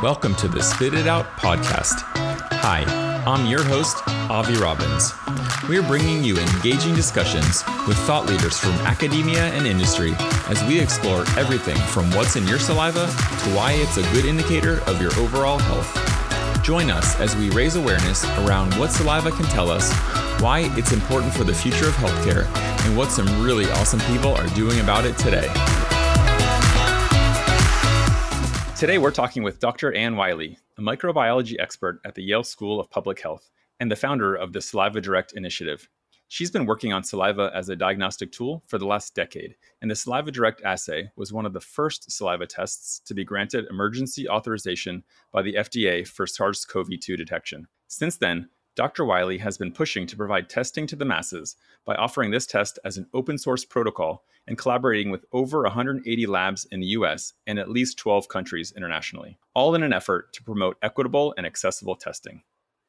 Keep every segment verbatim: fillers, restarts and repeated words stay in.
Welcome to the Spit It Out podcast. Hi, I'm your host, Avi Robbins. We're bringing you engaging discussions with thought leaders from academia and industry as we explore everything from what's in your saliva to why it's a good indicator of your overall health. Join us as we raise awareness around what saliva can tell us, why it's important for the future of healthcare, and what some really awesome people are doing about it today. Today, we're talking with Doctor Anne Wyllie, a microbiology expert at the Yale School of Public Health and the founder of the SalivaDirect Initiative. She's been working on saliva as a diagnostic tool for the last decade, and the SalivaDirect assay was one of the first saliva tests to be granted emergency authorization by the F D A for SARS-C o V two detection. Since then, Doctor Wyllie has been pushing to provide testing to the masses by offering this test as an open source protocol and collaborating with over one hundred eighty labs in the U S and at least twelve countries internationally, all in an effort to promote equitable and accessible testing.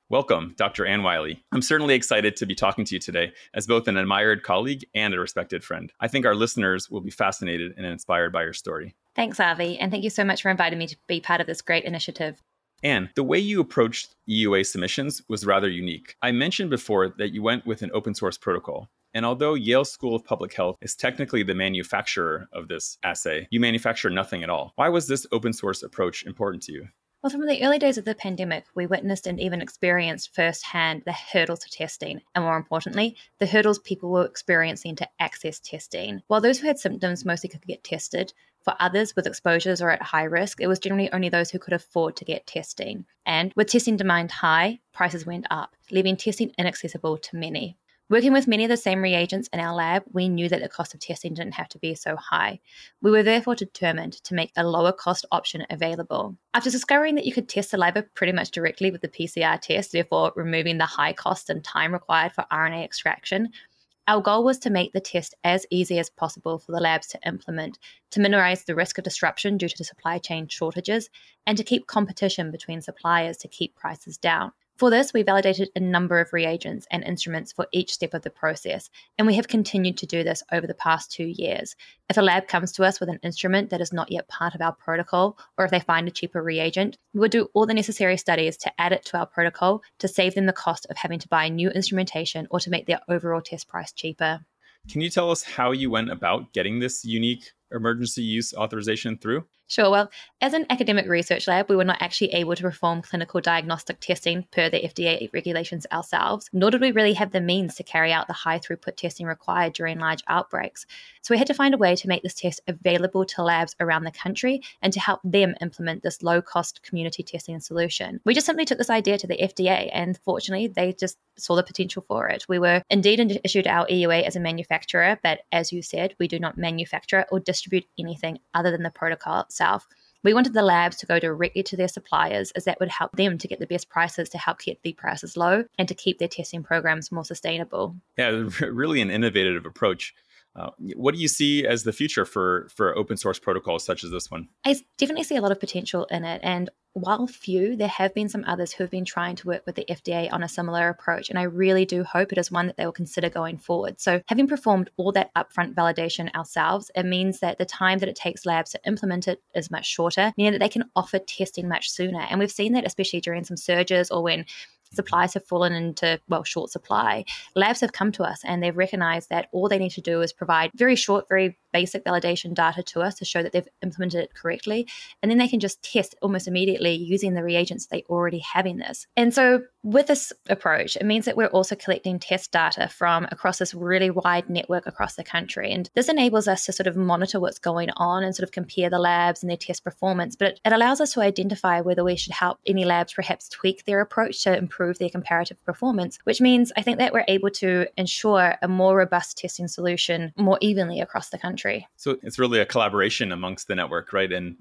Welcome, Doctor Anne Wyllie. I'm certainly excited to be talking to you today as both an admired colleague and a respected friend. I think our listeners will be fascinated and inspired by your story. Thanks, Avi, and thank you so much for inviting me to be part of this great initiative. Anne, the way you approached E U A submissions was rather unique. I mentioned before that you went with an open source protocol. And although Yale School of Public Health is technically the manufacturer of this assay, you manufacture nothing at all. Why was this open source approach important to you? Well, from the early days of the pandemic, we witnessed and even experienced firsthand the hurdles to testing, and more importantly, the hurdles people were experiencing to access testing. While those who had symptoms mostly could get tested, for others with exposures or at high risk, it was generally only those who could afford to get testing. And with testing demand high, prices went up, leaving testing inaccessible to many. Working with many of the same reagents in our lab, we knew that the cost of testing didn't have to be so high. We were therefore determined to make a lower cost option available. After discovering that you could test saliva pretty much directly with the P C R test, therefore removing the high cost and time required for R N A extraction, our goal was to make the test as easy as possible for the labs to implement, to minimize the risk of disruption due to the supply chain shortages, and to keep competition between suppliers to keep prices down. For this, we validated a number of reagents and instruments for each step of the process, and we have continued to do this over the past two years. If a lab comes to us with an instrument that is not yet part of our protocol, or if they find a cheaper reagent, we would do all the necessary studies to add it to our protocol to save them the cost of having to buy new instrumentation or to make their overall test price cheaper. Can you tell us how you went about getting this unique emergency use authorization through? Sure. Well, as an academic research lab, we were not actually able to perform clinical diagnostic testing per the F D A regulations ourselves, nor did we really have the means to carry out the high throughput testing required during large outbreaks. So we had to find a way to make this test available to labs around the country and to help them implement this low cost community testing solution. We just simply took this idea to the F D A, and fortunately, they just saw the potential for it. We were indeed issued our E U A as a manufacturer, but as you said, we do not manufacture or distribute anything other than the protocol itself. We wanted the labs to go directly to their suppliers, as that would help them to get the best prices, to help keep the prices low and to keep their testing programs more sustainable. Yeah, really an innovative approach. Uh, what do you see as the future for, for open source protocols such as this one? I definitely see a lot of potential in it. And while few, there have been some others who have been trying to work with the F D A on a similar approach, and I really do hope it is one that they will consider going forward. So having performed all that upfront validation ourselves, it means that the time that it takes labs to implement it is much shorter, meaning that they can offer testing much sooner. And we've seen that especially during some surges or when supplies have fallen into, well, short supply. Labs have come to us and they've recognized that all they need to do is provide very short, very basic validation data to us to show that they've implemented it correctly. And then they can just test almost immediately using the reagents they already have in this. And so with this approach, it means that we're also collecting test data from across this really wide network across the country. And this enables us to sort of monitor what's going on and sort of compare the labs and their test performance. But it, it allows us to identify whether we should help any labs perhaps tweak their approach to improve their comparative performance, which means I think that we're able to ensure a more robust testing solution more evenly across the country. So it's really a collaboration amongst the network, right? And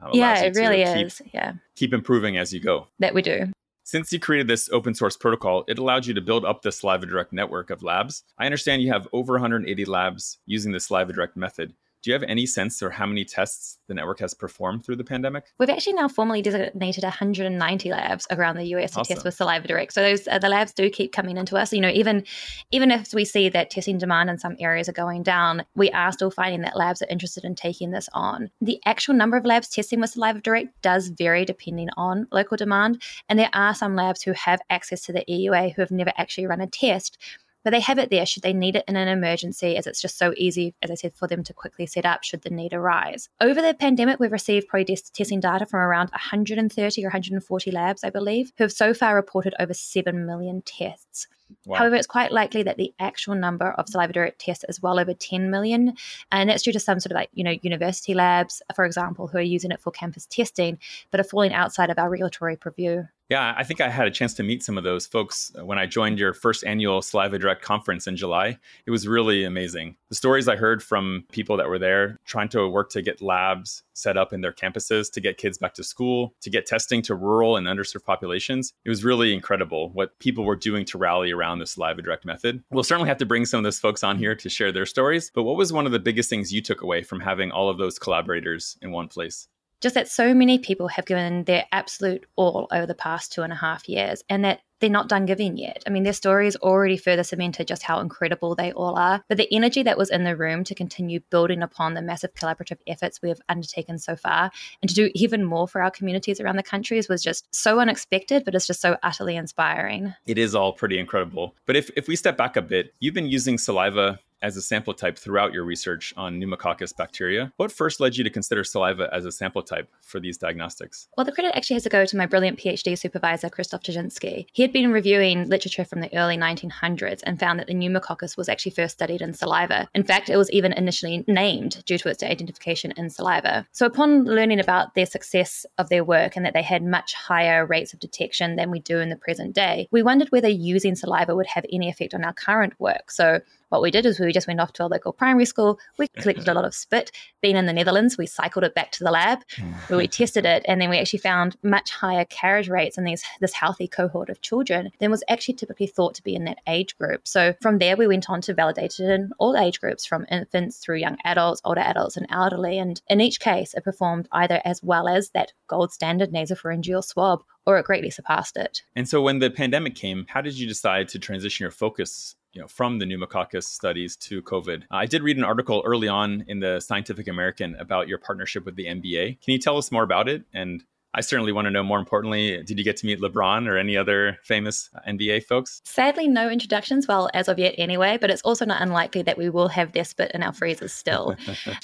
uh, yeah, it really keep, is. Yeah, keep improving as you go. That we do. Since you created this open source protocol, it allowed you to build up the SalivaDirect network of labs. I understand you have over one hundred eighty labs using the SalivaDirect method. Do you have any sense for how many tests the network has performed through the pandemic? We've actually now formally designated one hundred ninety labs around the U S to awesome. test with SalivaDirect. So those uh, the labs do keep coming into us. You know, even even if we see that testing demand in some areas are going down, we are still finding that labs are interested in taking this on. The actual number of labs testing with SalivaDirect does vary depending on local demand. And there are some labs who have access to the E U A who have never actually run a test, but they have it there should they need it in an emergency, as it's just so easy, as I said, for them to quickly set up should the need arise. Over the pandemic, we've received pre-test testing data from around one hundred thirty or one hundred forty labs, I believe, who have so far reported over seven million tests. Wow. However, it's quite likely that the actual number of SalivaDirect tests is well over ten million. And that's due to some sort of like, you know, university labs, for example, who are using it for campus testing, but are falling outside of our regulatory purview. Yeah, I think I had a chance to meet some of those folks when I joined your first annual SalivaDirect conference in July. It was really amazing. The stories I heard from people that were there trying to work to get labs set up in their campuses, to get kids back to school, to get testing to rural and underserved populations. It was really incredible what people were doing to rally around the SalivaDirect method. We'll certainly have to bring some of those folks on here to share their stories. But what was one of the biggest things you took away from having all of those collaborators in one place? Just that so many people have given their absolute all over the past two and a half years, and that they're not done giving yet. I mean, their story is already further cemented just how incredible they all are. But the energy that was in the room to continue building upon the massive collaborative efforts we have undertaken so far and to do even more for our communities around the country was just so unexpected, but it's just so utterly inspiring. It is all pretty incredible. But if, if we step back a bit, you've been using saliva as a sample type throughout your research on pneumococcus bacteria. What first led you to consider saliva as a sample type for these diagnostics? Well, the credit actually has to go to my brilliant PhD supervisor, Christoph Tijinsky. He had been reviewing literature from the early nineteen hundreds and found that the pneumococcus was actually first studied in saliva. In fact, it was even initially named due to its identification in saliva. So upon learning about their success of their work and that they had much higher rates of detection than we do in the present day, we wondered whether using saliva would have any effect on our current work. So what we did is we just went off to a local primary school. We collected a lot of spit. Being in the Netherlands, we cycled it back to the lab where we tested it. And then we actually found much higher carriage rates in these, this healthy cohort of children than was actually typically thought to be in that age group. So from there, we went on to validate it in all age groups, from infants through young adults, older adults, and elderly. And in each case, it performed either as well as that gold standard nasopharyngeal swab, or it greatly surpassed it. And so when the pandemic came, how did you decide to transition your focus You know, from the pneumococcus studies to COVID? I did read an article early on in the Scientific American about your partnership with the N B A. Can you tell us more about it? And I certainly want to know, more importantly, did you get to meet LeBron or any other famous N B A folks? Sadly, no introductions, well, as of yet anyway, but it's also not unlikely that we will have their spit in our freezers still.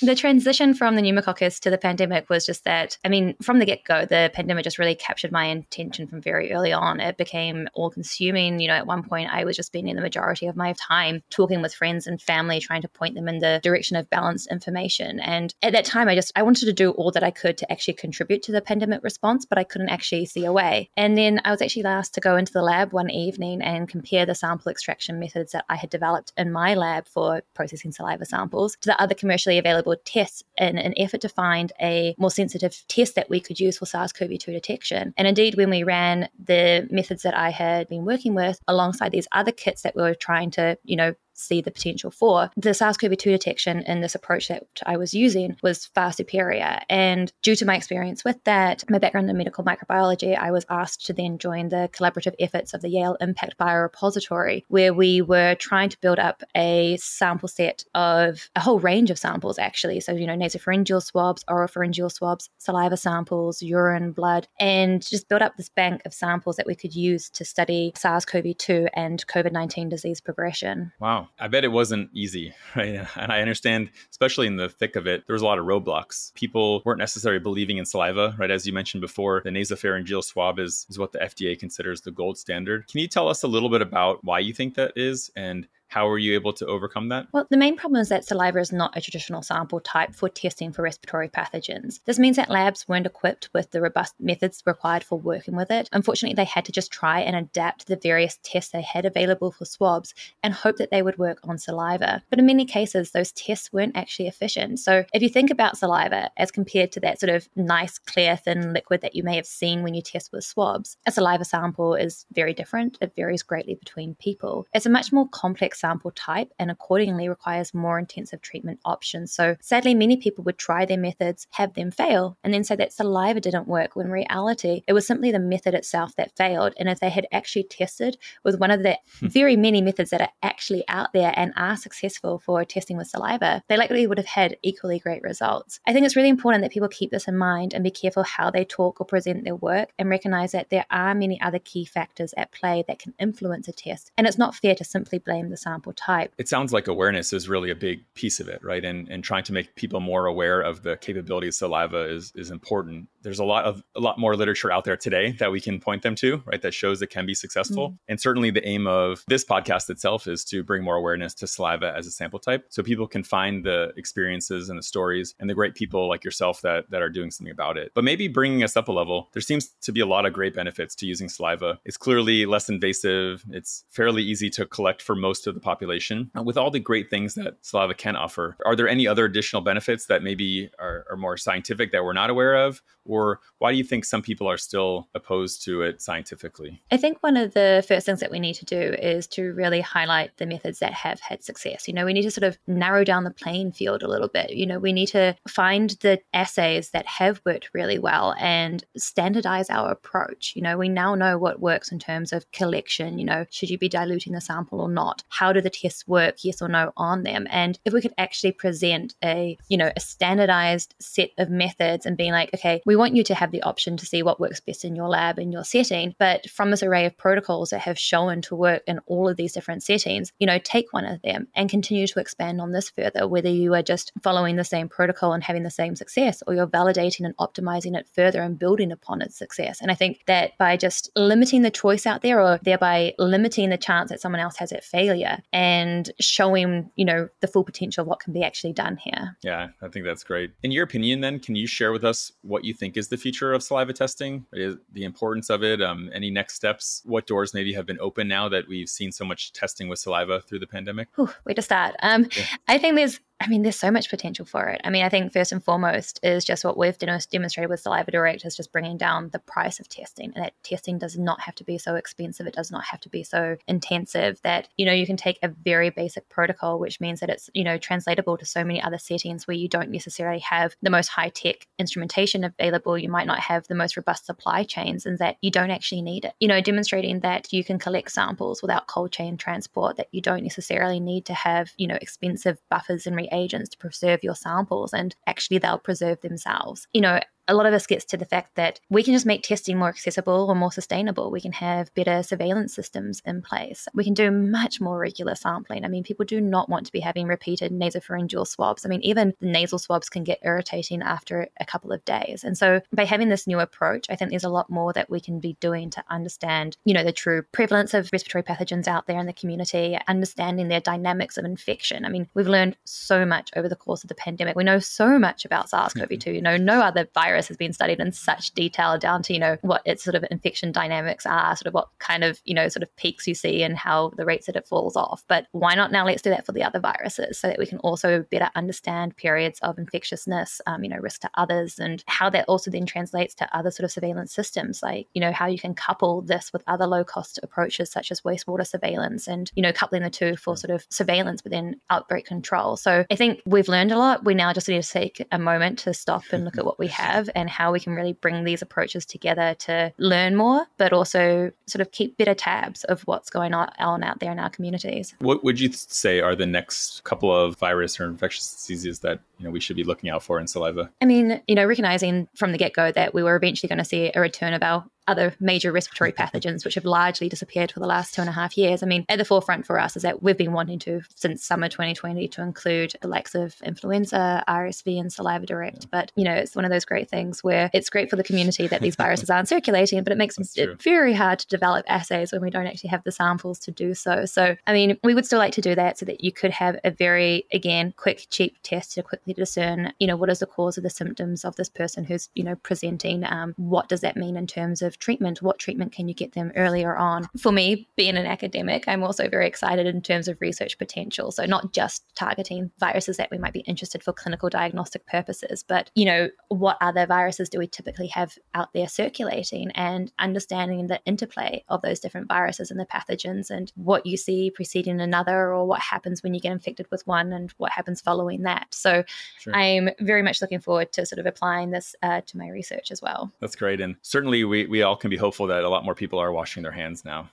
The transition from the pneumococcus to the pandemic was just that, I mean, from the get-go, the pandemic just really captured my attention from very early on. It became all-consuming. You know, at one point, I was just spending the majority of my time talking with friends and family, trying to point them in the direction of balanced information. And at that time, I just, I wanted to do all that I could to actually contribute to the pandemic response. Response, but I couldn't actually see a way. And then I was actually asked to go into the lab one evening and compare the sample extraction methods that I had developed in my lab for processing saliva samples to the other commercially available tests in an effort to find a more sensitive test that we could use for SARS-CoV two detection. And indeed, when we ran the methods that I had been working with alongside these other kits that we were trying to, you know, see the potential for, the SARS-CoV two detection in this approach that I was using was far superior. And due to my experience with that, my background in medical microbiology, I was asked to then join the collaborative efforts of the Yale Impact Biorepository, where we were trying to build up a sample set of a whole range of samples, actually. So, you know, nasopharyngeal swabs, oropharyngeal swabs, saliva samples, urine, blood, and just build up this bank of samples that we could use to study SARS-CoV two and COVID nineteen disease progression. Wow. I bet it wasn't easy, right? And I understand, especially in the thick of it, there was a lot of roadblocks. People weren't necessarily believing in saliva, right? As you mentioned before, the nasopharyngeal swab is, is what the F D A considers the gold standard. Can you tell us a little bit about why you think that is, and how were you able to overcome that? Well, the main problem is that saliva is not a traditional sample type for testing for respiratory pathogens. This means that labs weren't equipped with the robust methods required for working with it. Unfortunately, they had to just try and adapt the various tests they had available for swabs and hope that they would work on saliva. But in many cases, those tests weren't actually efficient. So if you think about saliva as compared to that sort of nice, clear, thin liquid that you may have seen when you test with swabs, a saliva sample is very different. It varies greatly between people. It's a much more complex sample type and accordingly requires more intensive treatment options. So sadly, many people would try their methods, have them fail, and then say that saliva didn't work, when in reality, it was simply the method itself that failed. And if they had actually tested with one of the very many methods that are actually out there and are successful for testing with saliva, they likely would have had equally great results. I think it's really important that people keep this in mind and be careful how they talk or present their work, and recognize that there are many other key factors at play that can influence a test. And it's not fair to simply blame the sample type. It sounds like awareness is really a big piece of it, right? And and trying to make people more aware of the capability of saliva is is important. There's a lot of a lot more literature out there today that we can point them to, right? That shows it can be successful. Mm. And certainly the aim of this podcast itself is to bring more awareness to saliva as a sample type, so people can find the experiences and the stories and the great people like yourself that that are doing something about it. But maybe bringing us up a level, there seems to be a lot of great benefits to using saliva. It's clearly less invasive. It's fairly easy to collect for most of the population. With all the great things that saliva can offer, are there any other additional benefits that maybe are, are more scientific that we're not aware of? Or why do you think some people are still opposed to it scientifically? I think one of the first things that we need to do is to really highlight the methods that have had success. You know, we need to sort of narrow down the playing field a little bit. You know, we need to find the assays that have worked really well and standardize our approach. You know, we now know what works in terms of collection. You know, should you be diluting the sample or not? How do the tests work, yes or no, on them? And if we could actually present a, you know, a standardized set of methods and being like, okay, we want you to have the option to see what works best in your lab and your setting, but from this array of protocols that have shown to work in all of these different settings, you know, take one of them and continue to expand on this further, whether you are just following the same protocol and having the same success, or you're validating and optimizing it further and building upon its success. And I think that by just limiting the choice out there, or thereby limiting the chance that someone else has at failure, and showing, you know, the full potential of what can be actually done here. Yeah, I think that's great. In your opinion, then, can you share with us what you think is the future of saliva testing, the importance of it, um, any next steps, what doors maybe have been open now that we've seen so much testing with saliva through the pandemic? Whew, where to start? Um, yeah. I think there's I mean, there's so much potential for it. I mean, I think first and foremost is just what we've demonstrated with SalivaDirect is just bringing down the price of testing, and that testing does not have to be so expensive. It does not have to be so intensive that, you know, you can take a very basic protocol, which means that it's, you know, translatable to so many other settings where you don't necessarily have the most high tech instrumentation available. You might not have the most robust supply chains, and that you don't actually need it. You know, demonstrating that you can collect samples without cold chain transport, that you don't necessarily need to have, you know, expensive buffers and agents to preserve your samples, and actually they'll preserve themselves. You know, a lot of us gets to the fact that we can just make testing more accessible or more sustainable. We can have better surveillance systems in place. We can do much more regular sampling. I mean, people do not want to be having repeated nasopharyngeal swabs. I mean, even the nasal swabs can get irritating after a couple of days. And so by having this new approach, I think there's a lot more that we can be doing to understand, you know, the true prevalence of respiratory pathogens out there in the community, understanding their dynamics of infection. I mean, we've learned so much over the course of the pandemic. We know so much about SARS-CoV two. You know, no other virus has been studied in such detail down to, you know, what its sort of infection dynamics are, sort of what kind of, you know, sort of peaks you see and how the rates that it falls off. But why not now let's do that for the other viruses so that we can also better understand periods of infectiousness, um, you know, risk to others, and how that also then translates to other sort of surveillance systems, like, you know, how you can couple this with other low cost approaches such as wastewater surveillance and, you know, coupling the two for sort of surveillance but then outbreak control. So I think we've learned a lot. We now just need to take a moment to stop and look at what we have and how we can really bring these approaches together to learn more, but also sort of keep better tabs of what's going on out there in our communities. What would you say are the next couple of virus or infectious diseases that, you know, we should be looking out for in saliva? I mean, you know, recognizing from the get-go that we were eventually going to see a return of our other major respiratory pathogens, which have largely disappeared for the last two and a half years. I mean, at the forefront for us is that we've been wanting to, since summer twenty twenty, to include the likes of influenza, R S V, and SalivaDirect. Yeah. But, you know, it's one of those great things where it's great for the community that these viruses aren't circulating, but it makes it very hard to develop assays when we don't actually have the samples to do so. So, I mean, we would still like to do that so that you could have a very, again, quick, cheap test to quickly discern, you know, what is the cause of the symptoms of this person who's, you know, presenting. Um, what does that mean in terms of of treatment, what treatment can you get them earlier on? For me, being an academic, I'm also very excited in terms of research potential. So not just targeting viruses that we might be interested for clinical diagnostic purposes, but, you know, what other viruses do we typically have out there circulating, and understanding the interplay of those different viruses and the pathogens, and what you see preceding another, or what happens when you get infected with one and what happens following that. So sure. I'm very much looking forward to sort of applying this uh, to my research as well. That's great. And certainly we, we all can be hopeful that a lot more people are washing their hands now.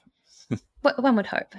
One would hope.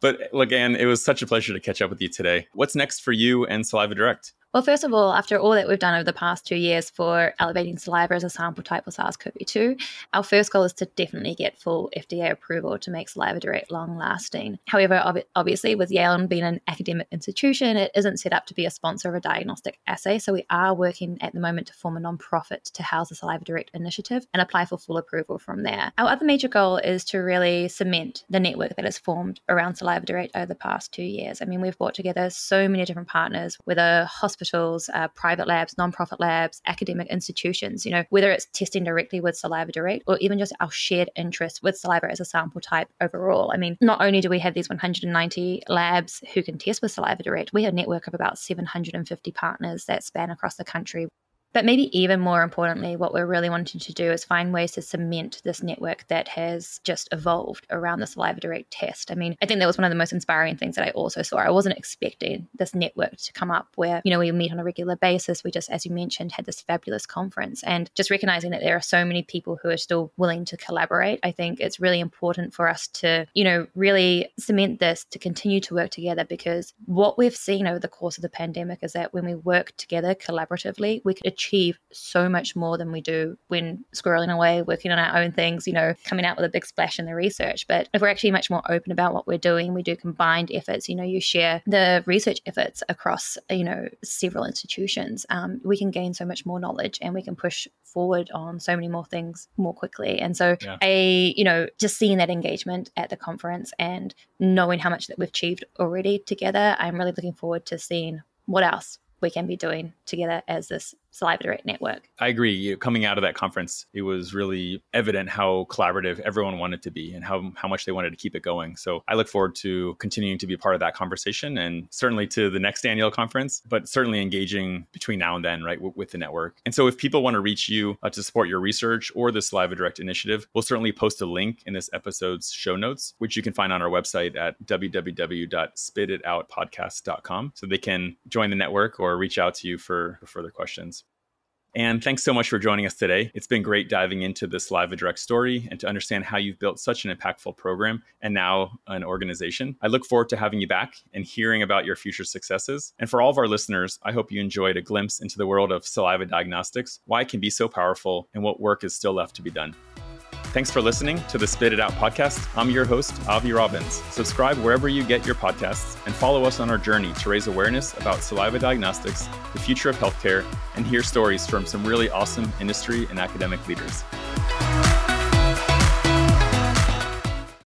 But look, Anne, it was such a pleasure to catch up with you today. What's next for you and SalivaDirect? Well, first of all, after all that we've done over the past two years for elevating saliva as a sample type for SARS-C o V two, our first goal is to definitely get full F D A approval to make SalivaDirect long-lasting. However, ob- obviously, with Yale being an academic institution, it isn't set up to be a sponsor of a diagnostic assay, so we are working at the moment to form a non-profit to house the SalivaDirect Initiative and apply for full approval from there. Our other major goal is to really cement the network that has formed around SalivaDirect over the past two years. I mean, we've brought together so many different partners, whether hospitals, hospitals, uh, private labs, nonprofit labs, academic institutions, you know, whether it's testing directly with SalivaDirect or even just our shared interest with saliva as a sample type overall. I mean, not only do we have these one hundred ninety labs who can test with SalivaDirect, we have a network of about seven hundred fifty partners that span across the country. But maybe even more importantly, what we're really wanting to do is find ways to cement this network that has just evolved around the SalivaDirect test. I mean, I think that was one of the most inspiring things that I also saw. I wasn't expecting this network to come up where, you know, we meet on a regular basis. We just, as you mentioned, had this fabulous conference, and just recognizing that there are so many people who are still willing to collaborate. I think it's really important for us to, you know, really cement this, to continue to work together, because what we've seen over the course of the pandemic is that when we work together collaboratively, we could achieve so much more than we do when squirreling away, working on our own things, you know, coming out with a big splash in the research. But if we're actually much more open about what we're doing, we do combined efforts, you know, you share the research efforts across, you know, several institutions, um, we can gain so much more knowledge, and we can push forward on so many more things more quickly. And so yeah. I, you know, just seeing that engagement at the conference and knowing how much that we've achieved already together, I'm really looking forward to seeing what else we can be doing together as this SalivaDirect network. I agree. You know, coming out of that conference, it was really evident how collaborative everyone wanted to be, and how, how much they wanted to keep it going. So I look forward to continuing to be part of that conversation, and certainly to the next annual conference, but certainly engaging between now and then, right, w- with the network. And so if people want to reach you uh, to support your research or the SalivaDirect Initiative, we'll certainly post a link in this episode's show notes, which you can find on our website at w w w dot spit it out podcast dot com. So they can join the network or reach out to you for, for further questions. And thanks so much for joining us today. It's been great diving into the SalivaDirect story and to understand how you've built such an impactful program and now an organization. I look forward to having you back and hearing about your future successes. And for all of our listeners, I hope you enjoyed a glimpse into the world of saliva diagnostics, why it can be so powerful, and what work is still left to be done. Thanks for listening to the Spit It Out podcast. I'm your host, Avi Robbins. Subscribe wherever you get your podcasts, and follow us on our journey to raise awareness about saliva diagnostics, the future of healthcare, and hear stories from some really awesome industry and academic leaders.